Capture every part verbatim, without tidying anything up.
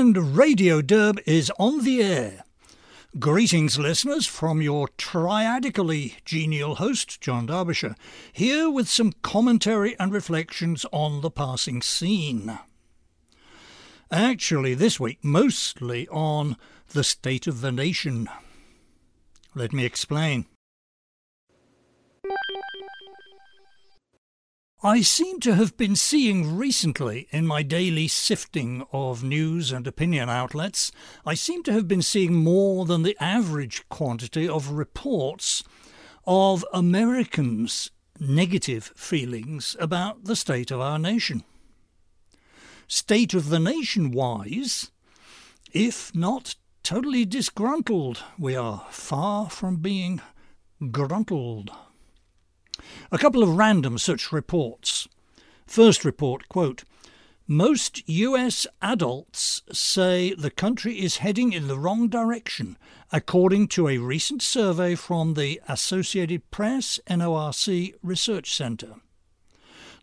And Radio Derb is on the air. Greetings, listeners, from your triadically genial host, John Derbyshire, here with some commentary and reflections on the passing scene. Actually, this week, mostly on the state of the nation. Let me explain. I seem to have been seeing recently, in my daily sifting of news and opinion outlets, I seem to have been seeing more than the average quantity of reports of Americans' negative feelings about the state of our nation. State of the nation-wise, if not totally disgruntled, we are far from being gruntled. A couple of random such reports. First report, quote, most U S adults say the country is heading in the wrong direction, according to a recent survey from the Associated Press N O R C Research Center.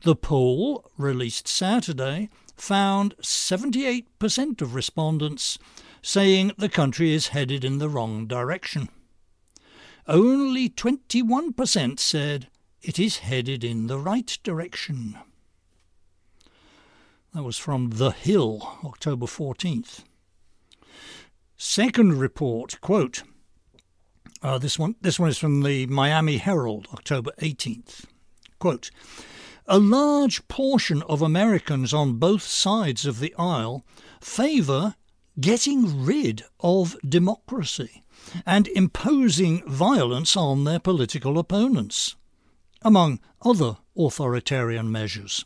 The poll, released Saturday, found seventy-eight percent of respondents saying the country is headed in the wrong direction. Only twenty-one percent said it is headed in the right direction. That was from The Hill, October fourteenth. Second report, quote, uh, this one, this one is from the Miami Herald, October eighteenth, quote, a large portion of Americans on both sides of the aisle favour getting rid of democracy and imposing violence on their political opponents, among other authoritarian measures,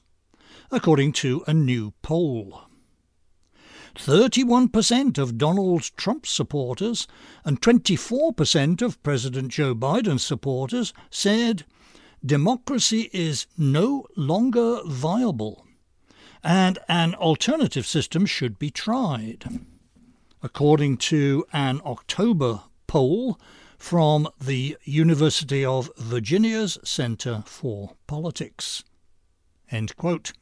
according to a new poll. thirty-one percent of Donald Trump supporters and twenty-four percent of President Joe Biden supporters said democracy is no longer viable and an alternative system should be tried, according to an October poll from the University of Virginia's Center for Politics. End quote.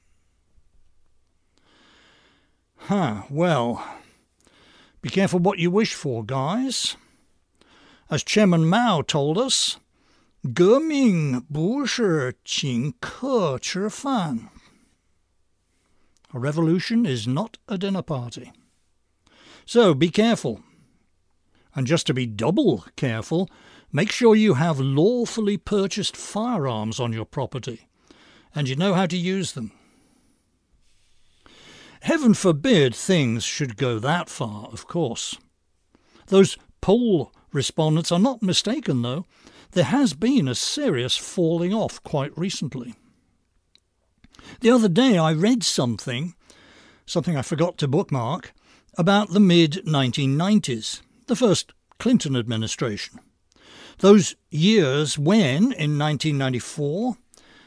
Huh, well, be careful what you wish for, guys. As Chairman Mao told us, 革命不是请客吃饭. A revolution is not a dinner party. So be careful. And just to be double careful, make sure you have lawfully purchased firearms on your property and you know how to use them. Heaven forbid things should go that far, of course. Those poll respondents are not mistaken, though. There has been a serious falling off quite recently. The other day I read something, something I forgot to bookmark, about the mid nineteen nineties, the first Clinton administration. Those years when, in nineteen ninety-four,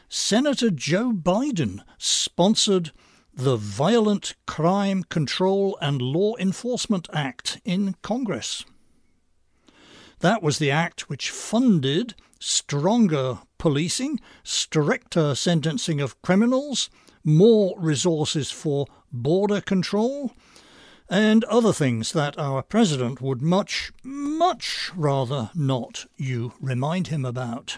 Senator Joe Biden sponsored the Violent Crime Control and Law Enforcement Act in Congress. That was the act which funded stronger policing, stricter sentencing of criminals, more resources for border control, and other things that our president would much, much rather not you remind him about.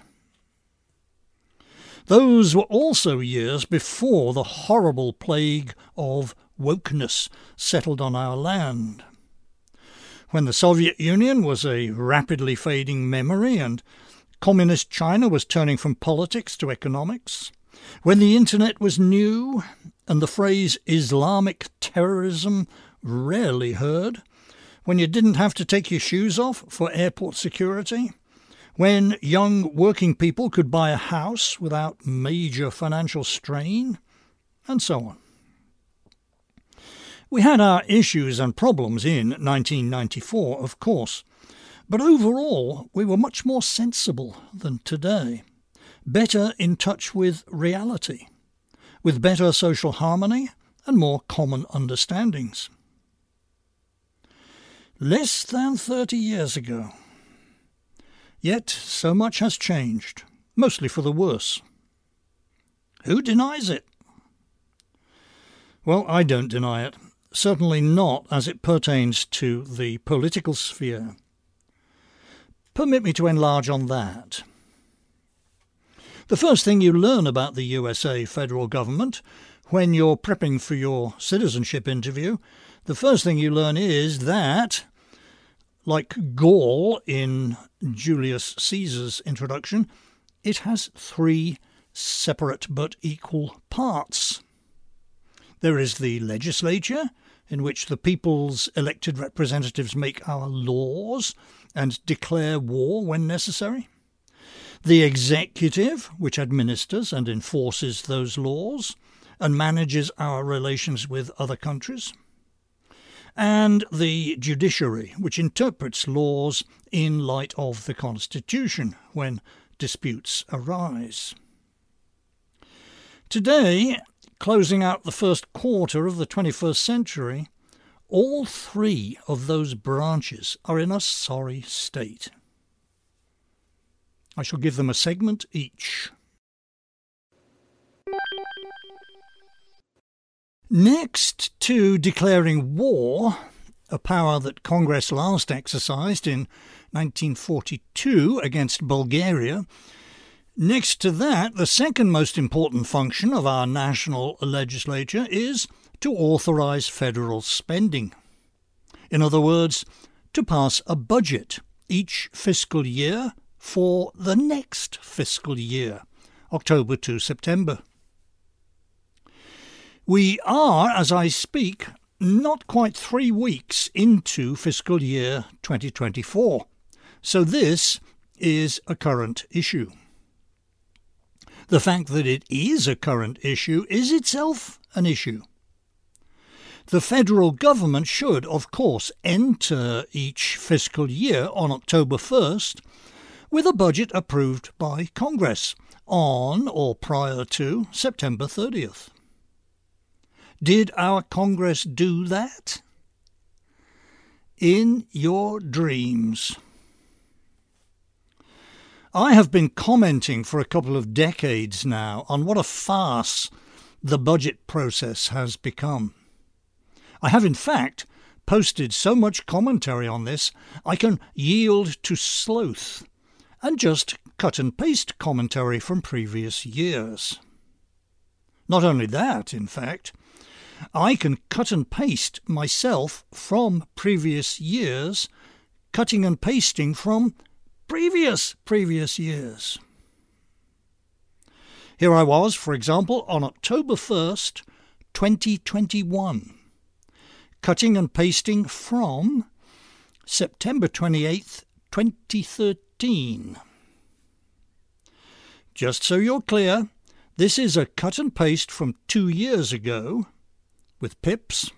Those were also years before the horrible plague of wokeness settled on our land. When the Soviet Union was a rapidly fading memory and Communist China was turning from politics to economics, when the internet was new and the phrase Islamic terrorism rarely heard, when you didn't have to take your shoes off for airport security, when young working people could buy a house without major financial strain, and so on. We had our issues and problems in nineteen ninety-four, of course, but overall, we were much more sensible than today, better in touch with reality, with better social harmony and more common understandings. Less than thirty years ago. Yet so much has changed, mostly for the worse. Who denies it? Well, I don't deny it. certainly not as it pertains to the political sphere. Permit me to enlarge on that. The first thing you learn about the U S A federal government when you're prepping for your citizenship interview, the first thing you learn is that, like Gaul in Julius Caesar's introduction, it has three separate but equal parts. There is the legislature, in which the people's elected representatives make our laws and declare war when necessary. The executive, which administers and enforces those laws and manages our relations with other countries. And the judiciary, which interprets laws in light of the Constitution when disputes arise. Today, closing out the first quarter of the twenty-first century, all three of those branches are in a sorry state. I shall give them a segment each. Next to declaring war, a power that Congress last exercised in nineteen forty-two against Bulgaria, next to that, the second most important function of our national legislature is to authorise federal spending. In other words, to pass a budget each fiscal year for the next fiscal year, October to September. We are, as I speak, not quite three weeks into fiscal year twenty twenty-four, so this is a current issue. The fact that it is a current issue is itself an issue. The federal government should, of course, enter each fiscal year on October first with a budget approved by Congress on or prior to September thirtieth. Did our Congress do that? In your dreams. I have been commenting for a couple of decades now on what a farce the budget process has become. I have, in fact, posted so much commentary on this, I can yield to sloth and just cut and paste commentary from previous years. Not only that, in fact, I can cut and paste myself from previous years, cutting and pasting from Previous, previous years. Here I was, for example, on October first, twenty twenty-one, cutting and pasting from September twenty-eighth, twenty thirteen. Just so you're clear, this is a cut and paste from two years ago, with pips,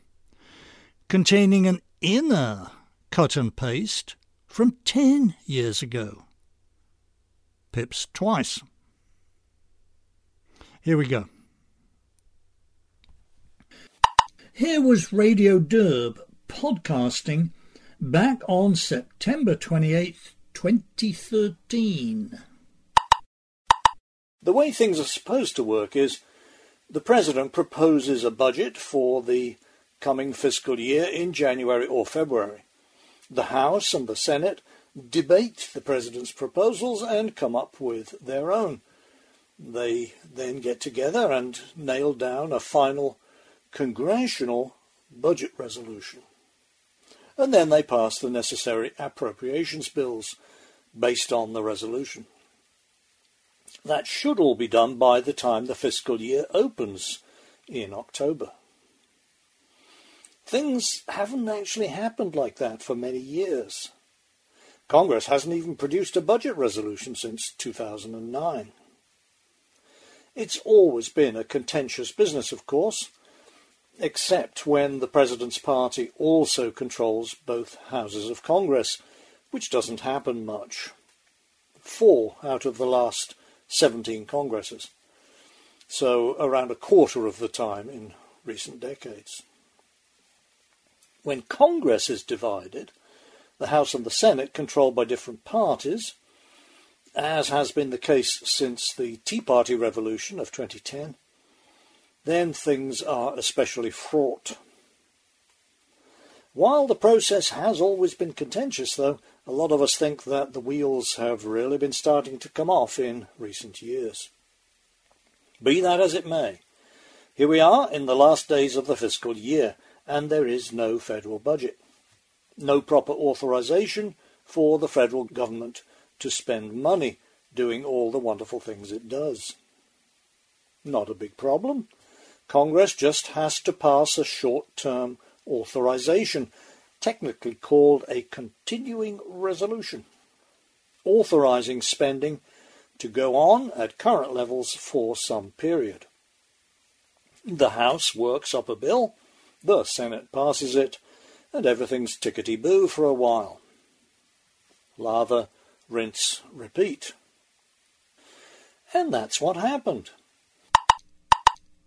containing an inner cut and paste from ten years ago. Pips twice. Here we go. Here was Radio Derb podcasting back on September twenty-eighth, twenty thirteen. The way things are supposed to work is the President proposes a budget for the coming fiscal year in January or February. The House and the Senate debate the President's proposals and come up with their own. They then get together and nail down a final congressional budget resolution. And then they pass the necessary appropriations bills based on the resolution. That should all be done by the time the fiscal year opens in October. Things haven't actually happened like that for many years. Congress hasn't even produced a budget resolution since two thousand nine. It's always been a contentious business, of course, except when the President's party also controls both houses of Congress, which doesn't happen much. Four out of the last seventeen Congresses, so around a quarter of the time in recent decades. When Congress is divided, the House and the Senate controlled by different parties, as has been the case since the Tea Party Revolution of twenty ten, then things are especially fraught. While the process has always been contentious, though, a lot of us think that the wheels have really been starting to come off in recent years. Be that as it may, here we are in the last days of the fiscal year, and there is no federal budget. No proper authorisation for the federal government to spend money doing all the wonderful things it does. Not a big problem. Congress just has to pass a short-term authorization, technically called a continuing resolution, authorizing spending to go on at current levels for some period. The House works up a bill, the Senate passes it, and everything's tickety-boo for a while. Lather, rinse, repeat. And that's what happened.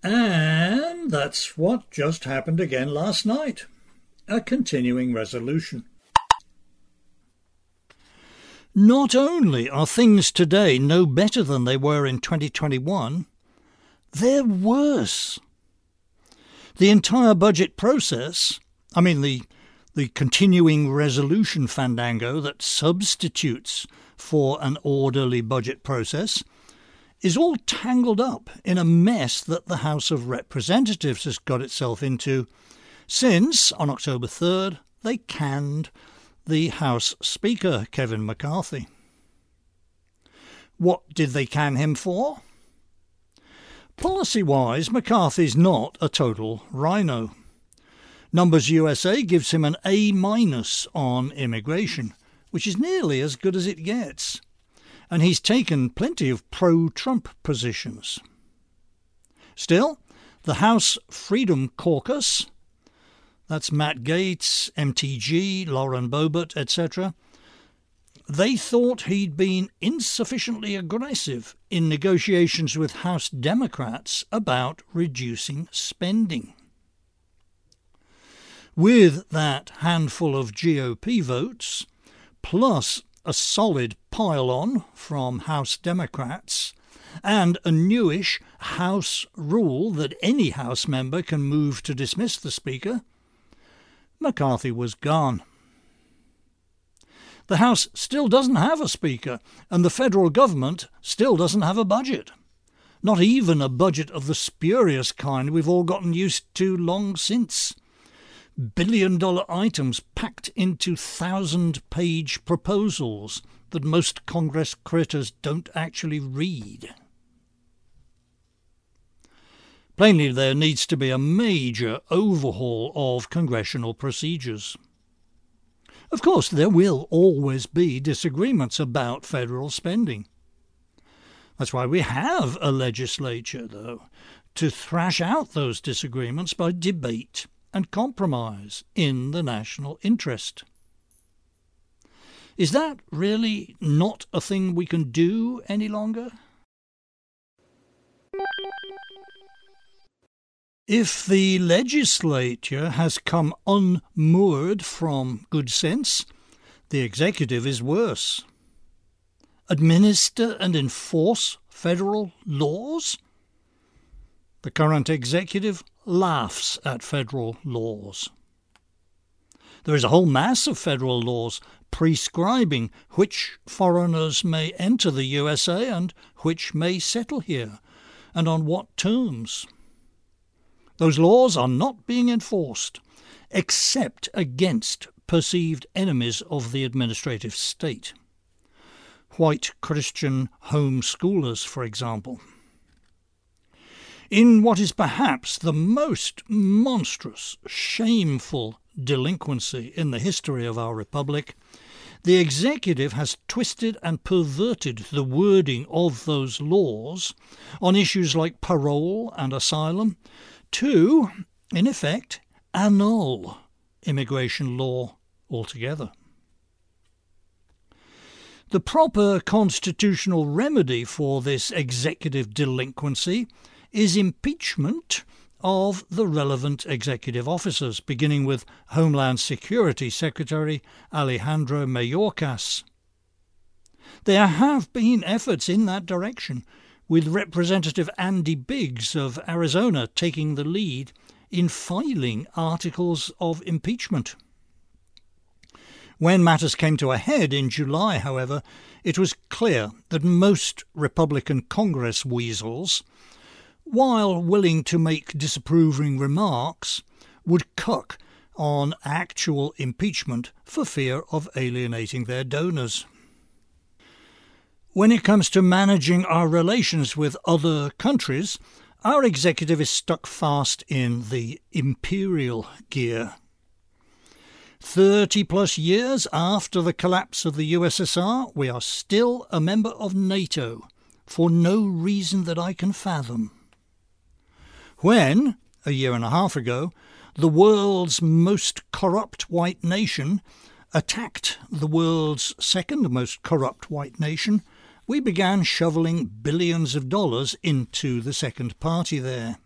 And that's what just happened again last night. A continuing resolution. Not only are things today no better than they were in twenty twenty-one, they're worse. The entire budget process, I mean the, the continuing resolution fandango that substitutes for an orderly budget process, is all tangled up in a mess that the House of Representatives has got itself into since, on October third, they canned the House Speaker, Kevin McCarthy. What did they can him for? Policy-wise, McCarthy's not a total rhino. Numbers U S A gives him an A- on immigration, which is nearly as good as it gets. And he's taken plenty of pro-Trump positions. Still, the House Freedom Caucus, that's Matt Gaetz, M T G, Lauren Boebert, et cetera, they thought he'd been insufficiently aggressive in negotiations with House Democrats about reducing spending. With that handful of G O P votes, plus a solid pile-on from House Democrats, and a newish House rule that any House member can move to dismiss the Speaker, McCarthy was gone. The House still doesn't have a Speaker, and the federal government still doesn't have a budget. Not even a budget of the spurious kind we've all gotten used to long since. Billion-dollar items packed into thousand-page proposals that most Congress critters don't actually read. Plainly, there needs to be a major overhaul of congressional procedures. Of course, there will always be disagreements about federal spending. That's why we have a legislature, though, to thrash out those disagreements by debate and compromise in the national interest. Is that really not a thing we can do any longer? If the legislature has come unmoored from good sense, the executive is worse. Administer and enforce federal laws? The current executive laughs at federal laws. There is a whole mass of federal laws prescribing which foreigners may enter the U S A and which may settle here, and on what terms. Those laws are not being enforced, except against perceived enemies of the administrative state. White Christian homeschoolers, for example. In what is perhaps the most monstrous, shameful delinquency in the history of our republic, the executive has twisted and perverted the wording of those laws on issues like parole and asylum to, in effect, annul immigration law altogether. The proper constitutional remedy for this executive delinquency is impeachment of the relevant executive officers, beginning with Homeland Security Secretary Alejandro Mayorkas. There have been efforts in that direction, with Representative Andy Biggs of Arizona taking the lead in filing articles of impeachment When matters came to a head in July, however, it was clear that most Republican Congress weasels, while willing to make disapproving remarks, would cuck on actual impeachment for fear of alienating their donors. When it comes to managing our relations with other countries, our executive is stuck fast in the imperial gear. thirty-plus years after the collapse of the U S S R, we are still a member of NATO, for no reason that I can fathom. When, a year and a half ago, the world's most corrupt white nation attacked the world's second most corrupt white nation, we began shoveling billions of dollars into the second party there.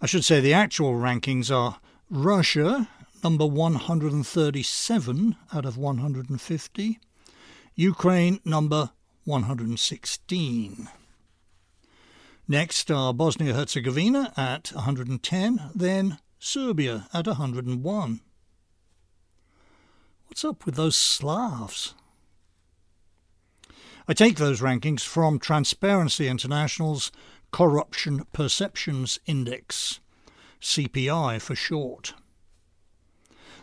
I should say the actual rankings are Russia, number one hundred thirty-seven out of one hundred fifty, Ukraine, number one hundred sixteen. Next are Bosnia-Herzegovina at one hundred ten, then Serbia at one hundred one. What's up with those Slavs? I take those rankings from Transparency International's Corruption Perceptions Index, C P I for short.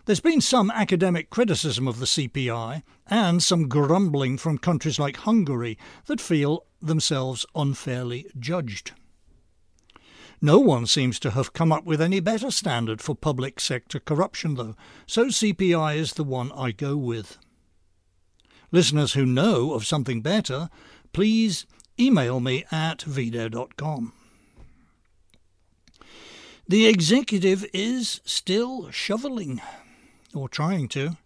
There's been some academic criticism of the C P I and some grumbling from countries like Hungary that feel themselves unfairly judged. No one seems to have come up with any better standard for public sector corruption, though, so C P I is the one I go with. Listeners who know of something better, please email me at video dot com. The executive is still shoveling, or trying to.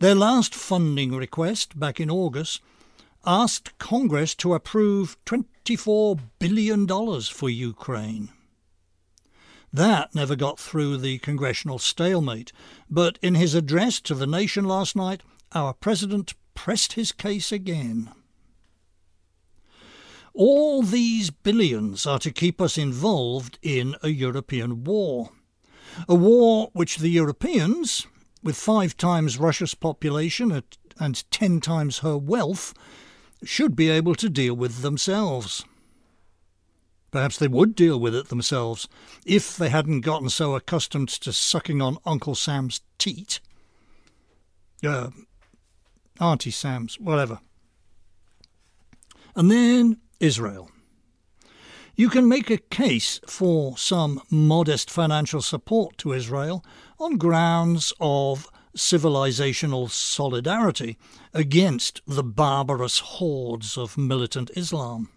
Their last funding request, back in August, asked Congress to approve twenty-four billion dollars for Ukraine. That never got through the congressional stalemate, but in his address to the nation last night, our president pressed his case again. All these billions are to keep us involved in a European war, a war which the Europeans, with five times Russia's population and ten times her wealth, should be able to deal with themselves. Perhaps they would deal with it themselves if they hadn't gotten so accustomed to sucking on Uncle Sam's teat. Uh, Auntie Sam's, whatever. And then Israel. You can make a case for some modest financial support to Israel on grounds of civilizational solidarity against the barbarous hordes of militant Islam.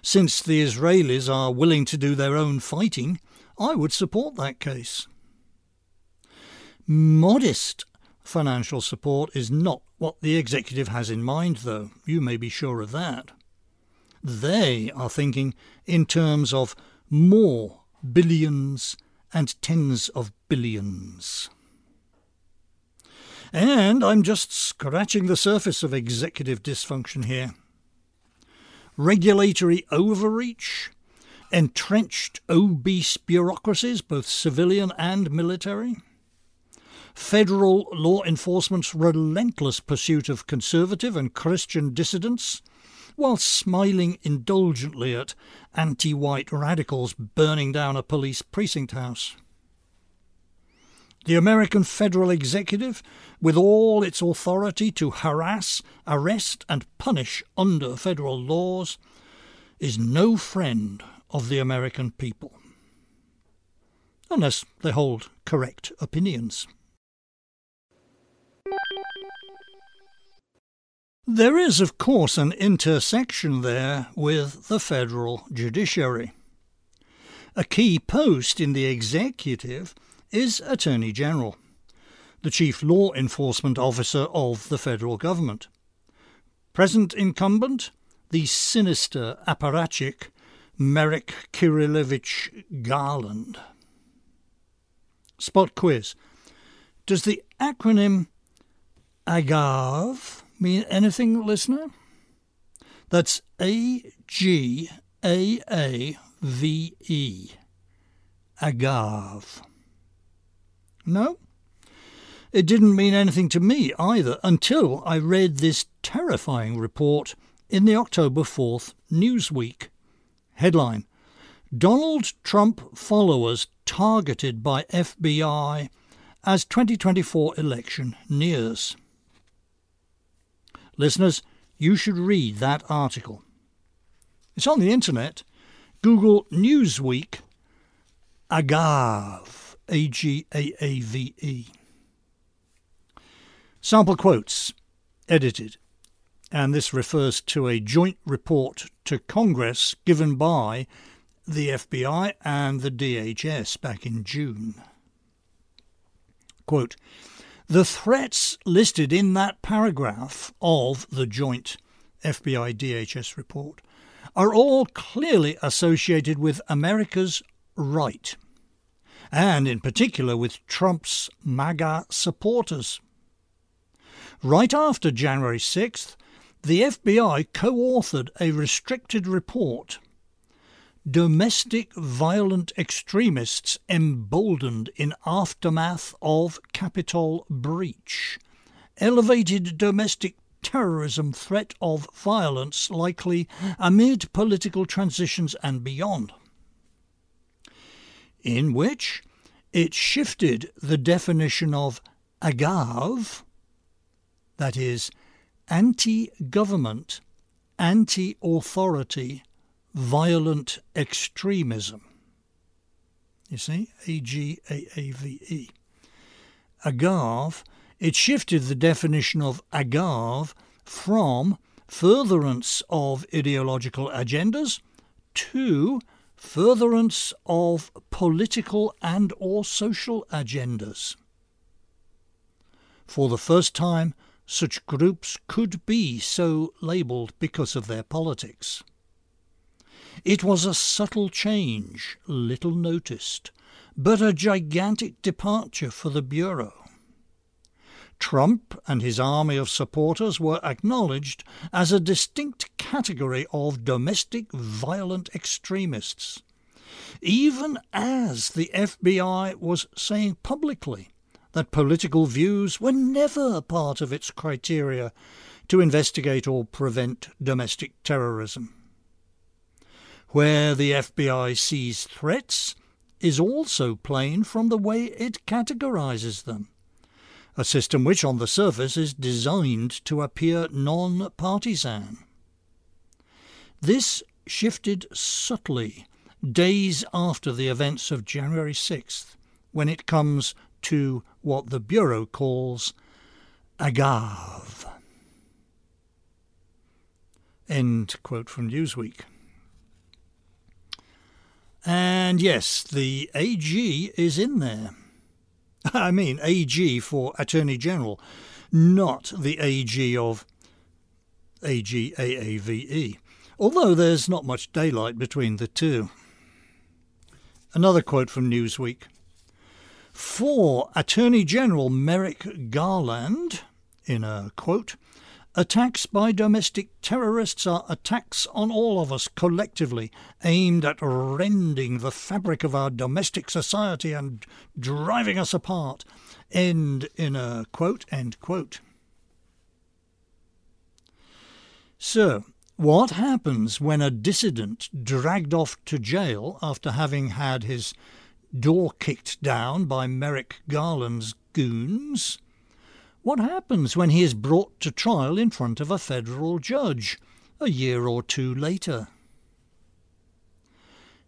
Since the Israelis are willing to do their own fighting, I would support that case. Modest financial support is not what the executive has in mind, though. You may be sure of that. They are thinking in terms of more billions and tens of billions. And I'm just scratching the surface of executive dysfunction here. Regulatory overreach, entrenched obese bureaucracies, both civilian and military, federal law enforcement's relentless pursuit of conservative and Christian dissidents, while smiling indulgently at anti-white radicals burning down a police precinct house. The American federal executive, with all its authority to harass, arrest and punish under federal laws, is no friend of the American people. Unless they hold correct opinions. There is, of course, an intersection there with the federal judiciary. A key post in the executive is Attorney General, the chief law enforcement officer of the federal government. Present incumbent, the sinister apparatchik Merrick Kirillovich Garland. Spot quiz. Does the acronym A G A V mean anything, listener? That's A G A A V E. A G A V. No? It didn't mean anything to me either until I read this terrifying report in the October fourth Newsweek. Headline: Donald Trump followers targeted by F B I as twenty twenty-four election nears. Listeners, you should read that article. It's on the internet. Google Newsweek Agave, A G A A V E. Sample quotes, edited, and this refers to a joint report to Congress given by the F B I and the D H S back in June. Quote, the threats listed in that paragraph of the joint F B I D H S report are all clearly associated with America's right, and in particular with Trump's MAGA supporters. Right after January sixth, the F B I co-authored a restricted report, Domestic Violent Extremists Emboldened in Aftermath of Capitol Breach, Elevated Domestic Terrorism Threat of Violence Likely Amid Political Transitions and Beyond, in which it shifted the definition of agave, that is, anti-government, anti-authority, violent extremism. You see, A G A A V E. Agave, it shifted the definition of agave from furtherance of ideological agendas to furtherance of political and or social agendas. For the first time, such groups could be so labelled because of their politics. It was a subtle change, little noticed, but a gigantic departure for the Bureau. Trump and his army of supporters were acknowledged as a distinct category of domestic violent extremists, even as the F B I was saying publicly that political views were never part of its criteria to investigate or prevent domestic terrorism. Where the F B I sees threats is also plain from the way it categorises them, a system which on the surface is designed to appear non-partisan. This shifted subtly days after the events of January sixth when it comes to what the Bureau calls agave. End quote from Newsweek. And yes, the A G is in there. I mean A G for Attorney General, not the A G of A G A A V E, although there's not much daylight between the two. Another quote from Newsweek. For Attorney General Merrick Garland, in a quote, attacks by domestic terrorists are attacks on all of us collectively, aimed at rending the fabric of our domestic society and driving us apart. End in a quote, end quote. So, what happens when a dissident dragged off to jail after having had his door kicked down by Merrick Garland's goons? What happens when he is brought to trial in front of a federal judge a year or two later?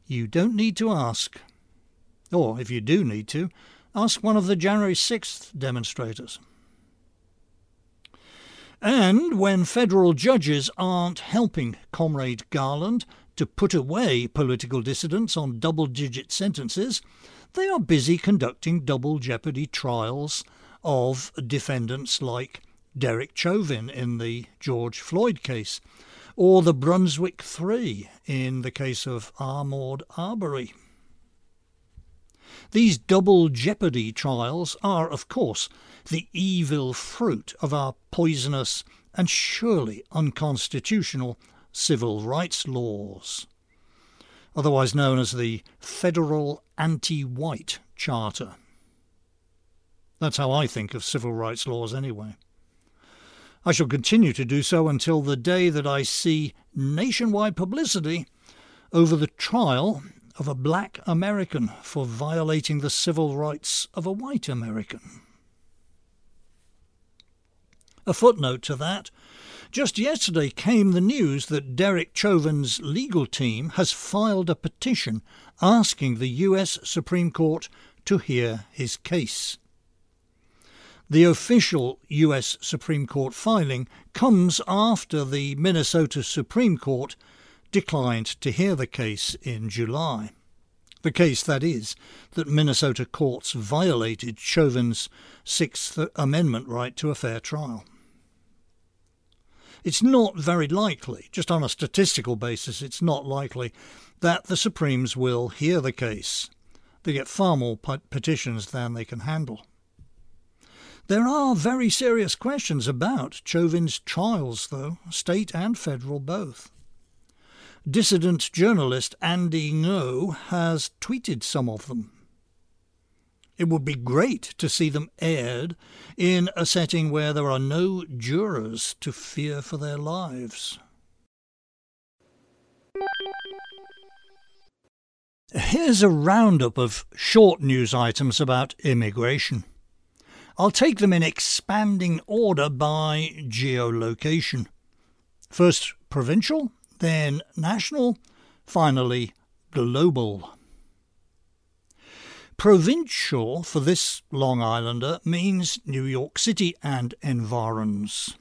You don't need to ask. Or, if you do need to, ask one of the January sixth demonstrators. And when federal judges aren't helping Comrade Garland to put away political dissidents on double-digit sentences, they are busy conducting double jeopardy trials of defendants like Derek Chauvin in the George Floyd case, or the Brunswick Three in the case of Armand Arbery. These double jeopardy trials are, of course, the evil fruit of our poisonous and surely unconstitutional civil rights laws, otherwise known as the Federal Anti-White Charter. That's how I think of civil rights laws anyway. I shall continue to do so until the day that I see nationwide publicity over the trial of a black American for violating the civil rights of a white American. A footnote to that. Just yesterday came the news that Derek Chauvin's legal team has filed a petition asking the U S Supreme Court to hear his case. The official U S Supreme Court filing comes after the Minnesota Supreme Court declined to hear the case in July. The case, that is, that Minnesota courts violated Chauvin's Sixth Amendment right to a fair trial. It's not very likely, just on a statistical basis, it's not likely that the Supremes will hear the case. They get far more pet- petitions than they can handle. There are very serious questions about Chauvin's trials, though, state and federal both. Dissident journalist Andy Ngo has tweeted some of them. It would be great to see them aired in a setting where there are no jurors to fear for their lives. Here's a roundup of short news items about immigration. I'll take them in expanding order by geolocation. First provincial, then national, finally global. Provincial, for this Long Islander, means New York City and environs.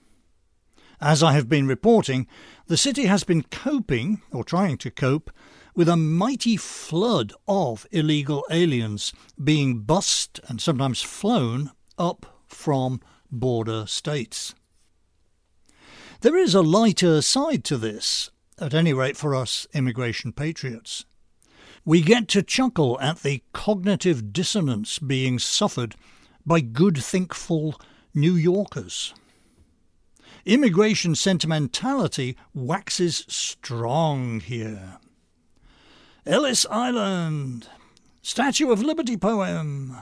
As I have been reporting, the city has been coping, or trying to cope, with a mighty flood of illegal aliens being bussed and sometimes flown up from border states. There is a lighter side to this, at any rate for us immigration patriots. We get to chuckle at the cognitive dissonance being suffered by good, thinkful New Yorkers. Immigration sentimentality waxes strong here. Ellis Island, Statue of Liberty poem.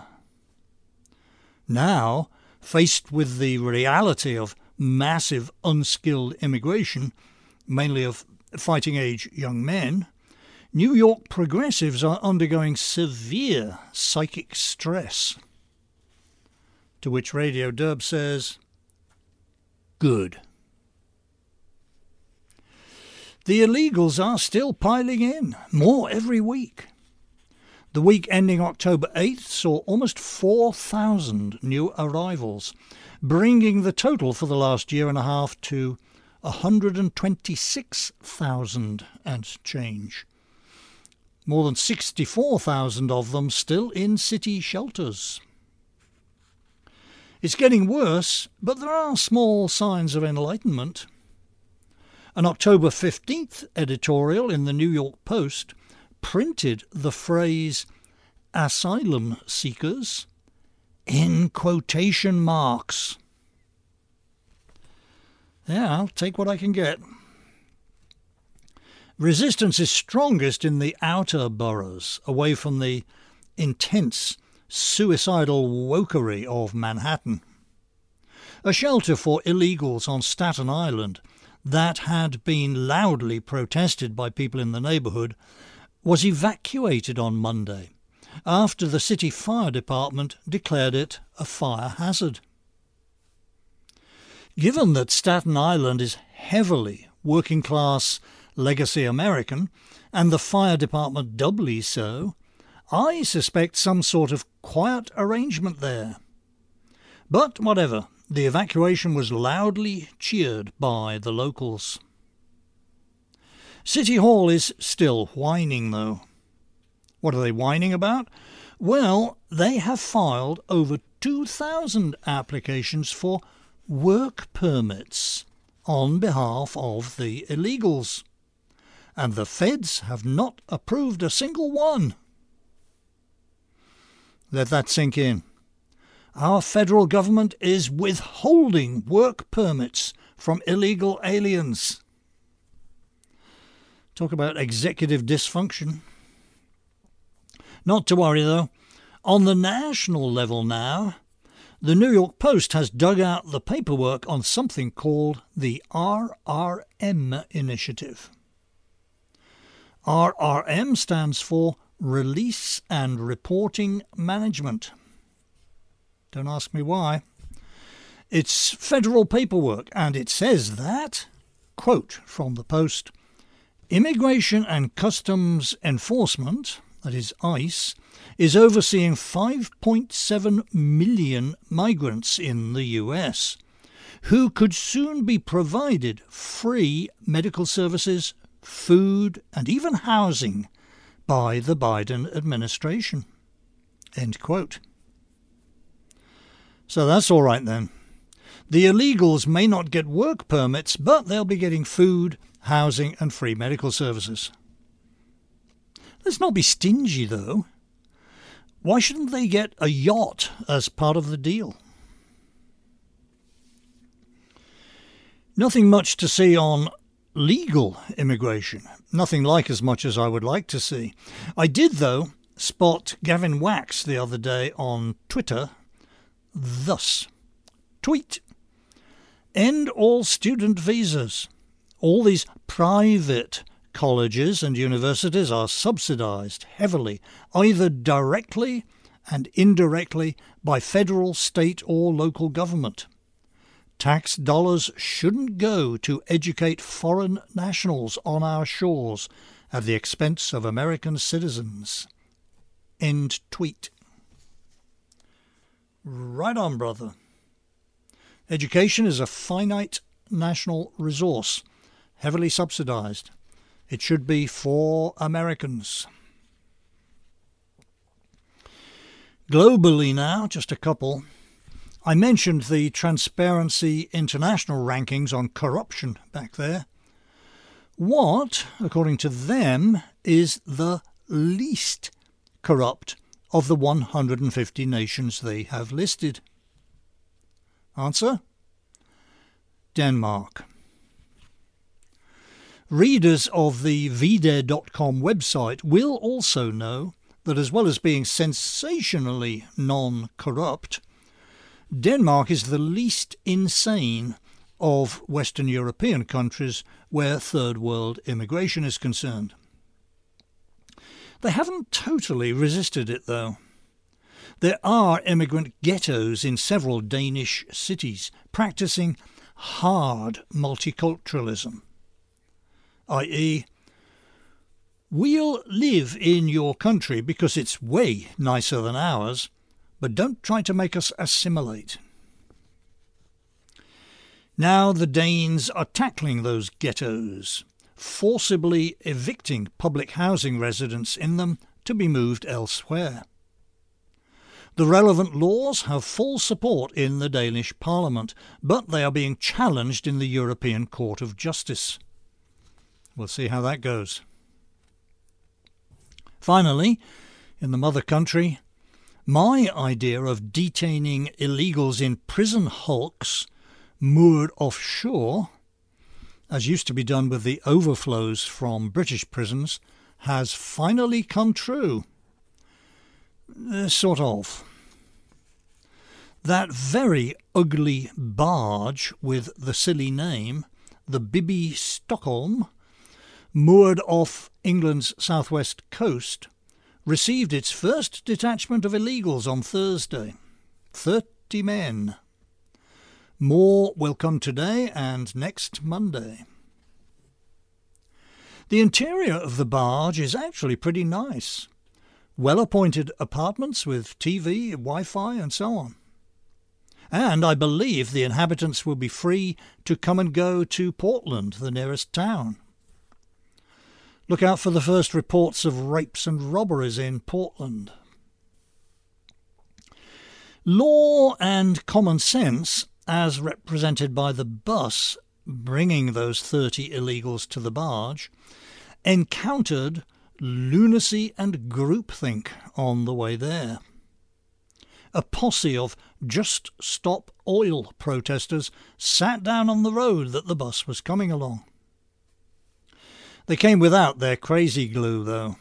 Now, faced with the reality of massive unskilled immigration, mainly of fighting-age young men, New York progressives are undergoing severe psychic stress. To which Radio Derb says, good. The illegals are still piling in, more every week. The week ending October eighth saw almost four thousand new arrivals, bringing the total for the last year and a half to one hundred twenty-six thousand and change. More than sixty-four thousand of them still in city shelters. It's getting worse, but there are small signs of enlightenment. An October fifteenth editorial in the New York Post printed the phrase asylum seekers in quotation marks. Yeah, I'll take what I can get. Resistance is strongest in the outer boroughs, away from the intense, suicidal wokery of Manhattan. A shelter for illegals on Staten Island that had been loudly protested by people in the neighbourhood was evacuated on Monday after the city fire department declared it a fire hazard. Given that Staten Island is heavily working-class legacy American, and the fire department doubly so, I suspect some sort of quiet arrangement there. But whatever, the evacuation was loudly cheered by the locals. City Hall is still whining, though. What are they whining about? Well, they have filed over two thousand applications for work permits on behalf of the illegals. And the feds have not approved a single one. Let that sink in. Our federal government is withholding work permits from illegal aliens. Talk about executive dysfunction. Not to worry, though. On the national level now, The New York Post has dug out the paperwork on something called the R R M initiative. R R M stands for Release and Reporting Management. Don't ask me why. It's federal paperwork, and it says that, quote from the Post, Immigration and Customs Enforcement, that is ICE, is overseeing five point seven million migrants in the U S who could soon be provided free medical services, food and even housing by the Biden administration. End quote. So that's all right then. The illegals may not get work permits, but they'll be getting food, housing and free medical services. Let's not be stingy though. Why shouldn't they get a yacht as part of the deal? Nothing much to see on legal immigration. Nothing like as much as I would like to see. I did, though, spot Gavin Wax the other day on Twitter. Thus, tweet, end all student visas. All these private colleges and universities are subsidised heavily, either directly and indirectly by federal, state or local government. Tax dollars shouldn't go to educate foreign nationals on our shores at the expense of American citizens. End tweet. Right on, brother. Education is a finite national resource, heavily subsidised. It should be for Americans. Globally now, just a couple. I mentioned the Transparency International rankings on corruption back there. What, according to them, is the least corrupt of the one hundred fifty nations they have listed? Answer? Denmark. Readers of the V D E dot com website will also know that as well as being sensationally non-corrupt, Denmark is the least insane of Western European countries where third world immigration is concerned. They haven't totally resisted it, though. There are immigrant ghettos in several Danish cities practicing hard multiculturalism, that is, we'll live in your country because it's way nicer than ours, but don't try to make us assimilate. Now the Danes are tackling those ghettos, forcibly evicting public housing residents in them to be moved elsewhere. The relevant laws have full support in the Danish Parliament, but they are being challenged in the European Court of Justice. We'll see how that goes. Finally, in the mother country, my idea of detaining illegals in prison hulks moored offshore, as used to be done with the overflows from British prisons, has finally come true. Uh, sort of. That very ugly barge with the silly name, the Bibby Stockholm, moored off England's southwest coast, received its first detachment of illegals on Thursday. thirty men. More will come today and next Monday. The interior of the barge is actually pretty nice. Well-appointed apartments with T V, Wi-Fi and so on. And I believe the inhabitants will be free to come and go to Portland, the nearest town. Look out for the first reports of rapes and robberies in Portland. Law and common sense, as represented by the bus bringing those thirty illegals to the barge, encountered lunacy and groupthink on the way there. A posse of Just Stop Oil protesters sat down on the road that the bus was coming along. They came without their crazy glue, though.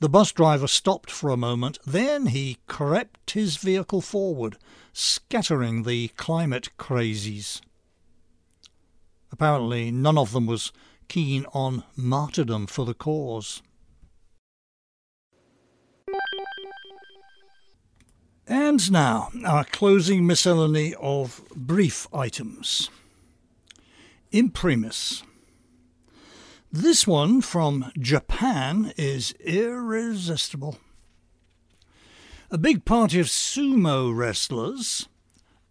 The bus driver stopped for a moment, then he crept his vehicle forward, scattering the climate crazies. Apparently none of them was keen on martyrdom for the cause. And now, our closing miscellany of brief items. Imprimis. This one from Japan is irresistible. A big party of sumo wrestlers,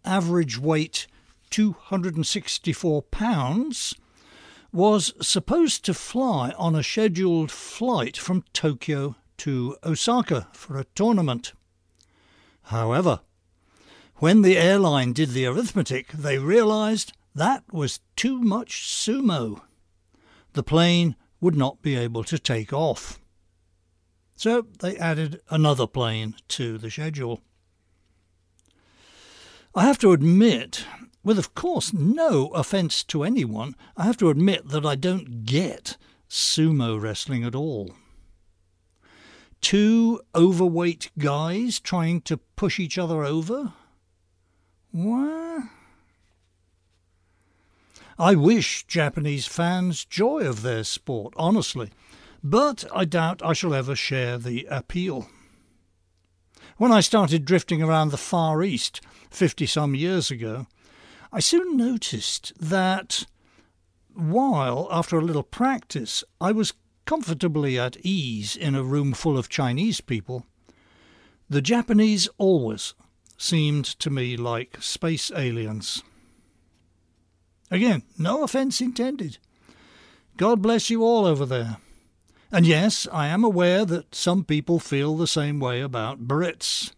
average weight two hundred sixty-four pounds, was supposed to fly on a scheduled flight from Tokyo to Osaka for a tournament. However, when the airline did the arithmetic, they realised that was too much sumo. The plane would not be able to take off. So they added another plane to the schedule. I have to admit, with of course no offence to anyone, I have to admit that I don't get sumo wrestling at all. Two overweight guys trying to push each other over? What? I wish Japanese fans joy of their sport, honestly, but I doubt I shall ever share the appeal. When I started drifting around the Far East fifty-some years ago, I soon noticed that while, after a little practice, I was comfortably at ease in a room full of Chinese people, the Japanese always seemed to me like space aliens. Again, no offence intended. God bless you all over there. And yes, I am aware that some people feel the same way about Brits.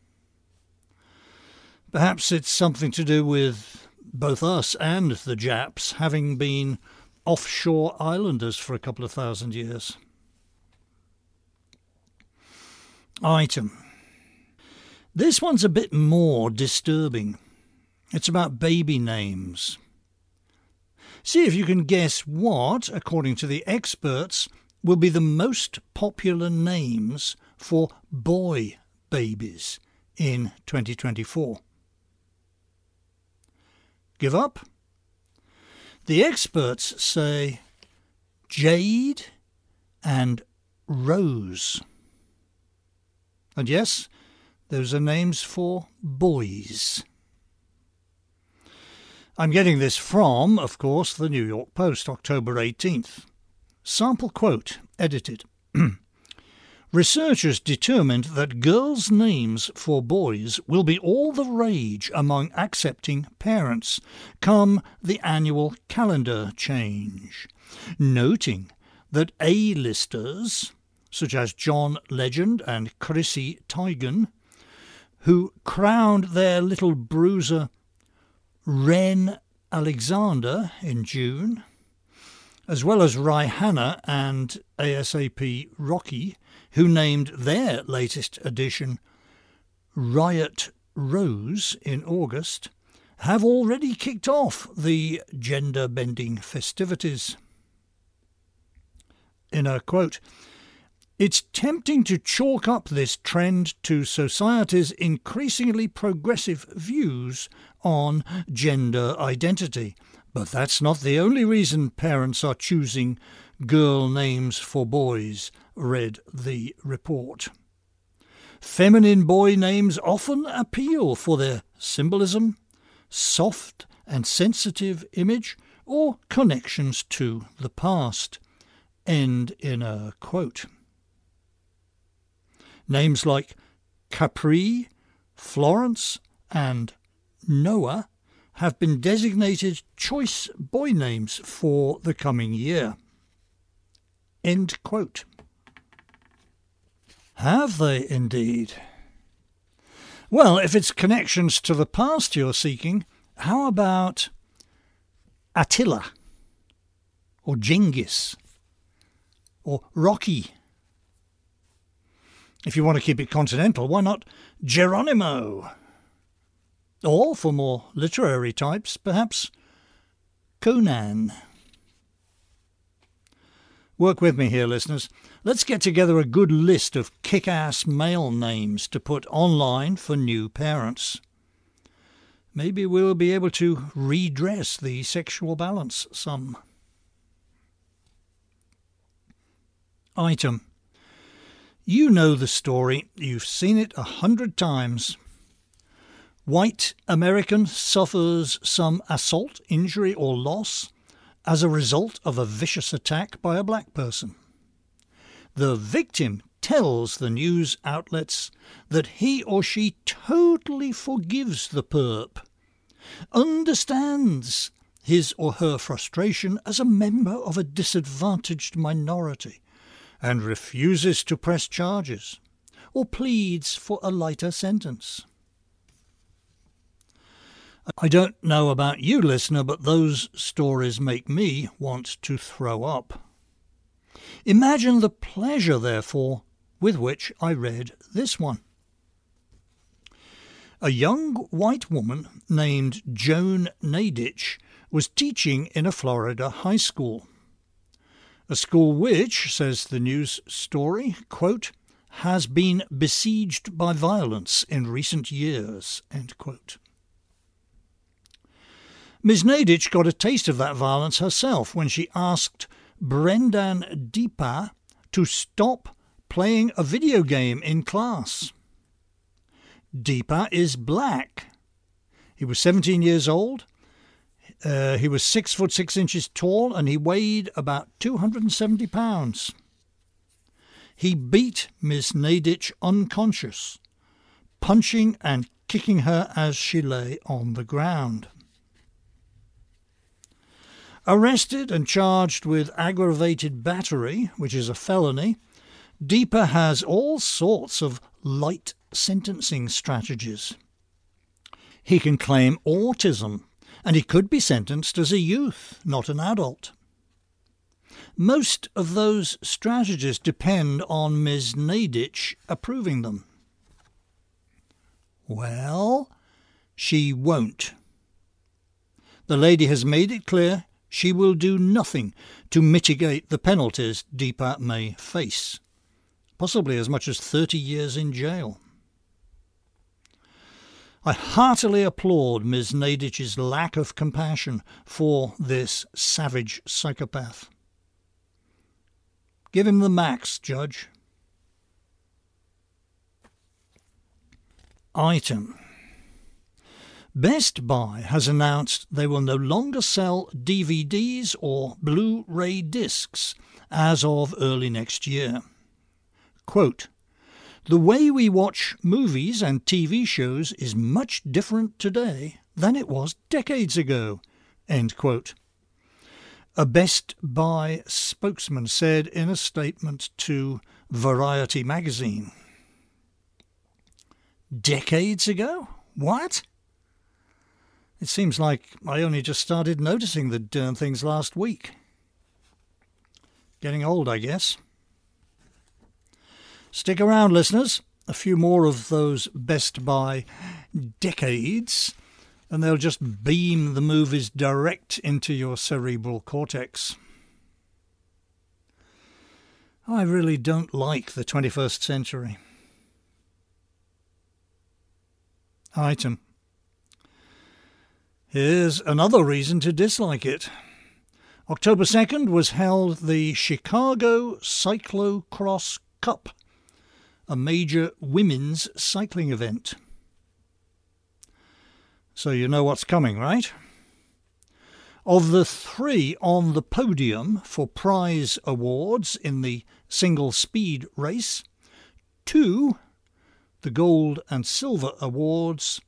Perhaps it's something to do with both us and the Japs having been offshore islanders for a couple of thousand years. Item. This one's a bit more disturbing. It's about baby names. See if you can guess what, according to the experts, will be the most popular names for boy babies in twenty twenty-four. Give up? The experts say Jade and Rose. And yes, those are names for boys. I'm getting this from, of course, the New York Post, October eighteenth. Sample quote, edited. Researchers determined that girls' names for boys will be all the rage among accepting parents come the annual calendar change, noting that A-listers, such as John Legend and Chrissy Teigen, who crowned their little bruiser Ren Alexander in June, as well as Rihanna and ASAP Rocky, who named their latest edition Riot Rose in August, have already kicked off the gender-bending festivities. In a quote, it's tempting to chalk up this trend to society's increasingly progressive views on gender identity. But that's not the only reason parents are choosing girl names for boys, read the report. Feminine boy names often appeal for their symbolism, soft and sensitive image, or connections to the past. End in a quote. Names like Capri, Florence, and Noah have been designated choice boy names for the coming year. End quote. Have they indeed? Well, if it's connections to the past you're seeking, how about Attila, or Genghis, or Rocky? If you want to keep it continental, why not Geronimo? Or, for more literary types, perhaps Conan. Work with me here, listeners. Let's get together a good list of kick-ass male names to put online for new parents. Maybe we'll be able to redress the sexual balance some. Item. You know the story. You've seen it a hundred times. White American suffers some assault, injury or loss as a result of a vicious attack by a black person. The victim tells the news outlets that he or she totally forgives the perp, understands his or her frustration as a member of a disadvantaged minority, and refuses to press charges or pleads for a lighter sentence. I don't know about you, listener, but those stories make me want to throw up. Imagine the pleasure, therefore, with which I read this one. A young white woman named Joan Nadich was teaching in a Florida high school. A school which, says the news story, quote, has been besieged by violence in recent years, end quote. Miz Nadich got a taste of that violence herself when she asked Brendan Deepa to stop playing a video game in class. Deepa is black. He was seventeen years old. Uh, he was six foot six inches tall and he weighed about two hundred seventy pounds. He beat Miss Nadich unconscious, punching and kicking her as she lay on the ground. Arrested and charged with aggravated battery, which is a felony, Deepa has all sorts of light sentencing strategies. He can claim autism, and he could be sentenced as a youth, not an adult. Most of those strategies depend on Miz Nadich approving them. Well, she won't. The lady has made it clear she will do nothing to mitigate the penalties Deepa may face, possibly as much as thirty years in jail. I heartily applaud Miz Nadich's lack of compassion for this savage psychopath. Give him the max, Judge. Item. Best Buy has announced they will no longer sell D V Ds or Blu-ray discs as of early next year. Quote, the way we watch movies and T V shows is much different today than it was decades ago, end quote. A Best Buy spokesman said in a statement to Variety magazine. Decades ago? What? It seems like I only just started noticing the darn things last week. Getting old, I guess. Stick around, listeners. A few more of those Best Buy decades, and they'll just beam the movies direct into your cerebral cortex. I really don't like the twenty-first century. Item. Here's another reason to dislike it. October second was held the Chicago Cyclocross Cup, a major women's cycling event. So you know what's coming, right? Of the three on the podium for prize awards in the single speed race, two, the gold and silver awards,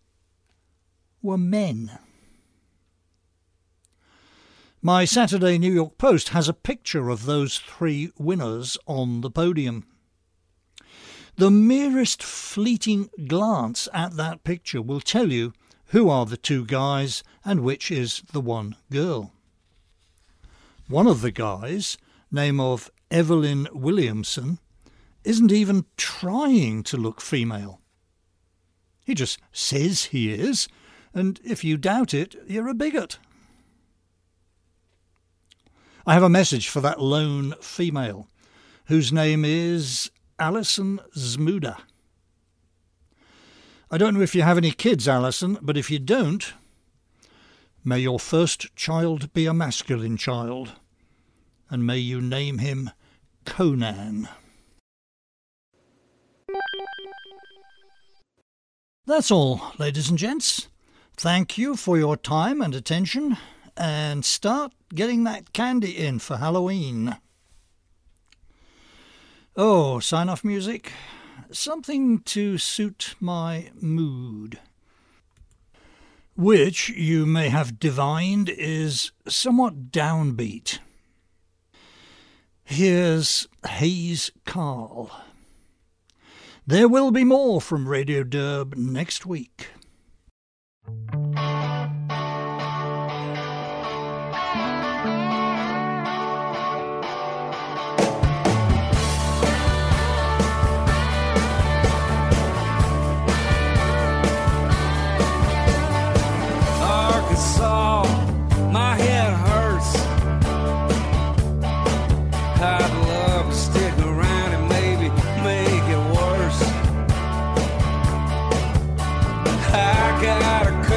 were men. My Saturday New York Post has a picture of those three winners on the podium. The merest fleeting glance at that picture will tell you who are the two guys and which is the one girl. One of the guys, name of Evelyn Williamson, isn't even trying to look female. He just says he is, and if you doubt it, you're a bigot. I have a message for that lone female, whose name is Alison Zmuda. I don't know if you have any kids, Alison, but if you don't, may your first child be a masculine child, and may you name him Conan. That's all, ladies and gents. Thank you for your time and attention, and start getting that candy in for Halloween. Oh, sign-off music. Something to suit my mood. Which, you may have divined, is somewhat downbeat. Here's Hayes Carl. There will be more from Radio Derb next week. Arkansas, my head hurts. I'd love to stick around and maybe make it worse. I gotta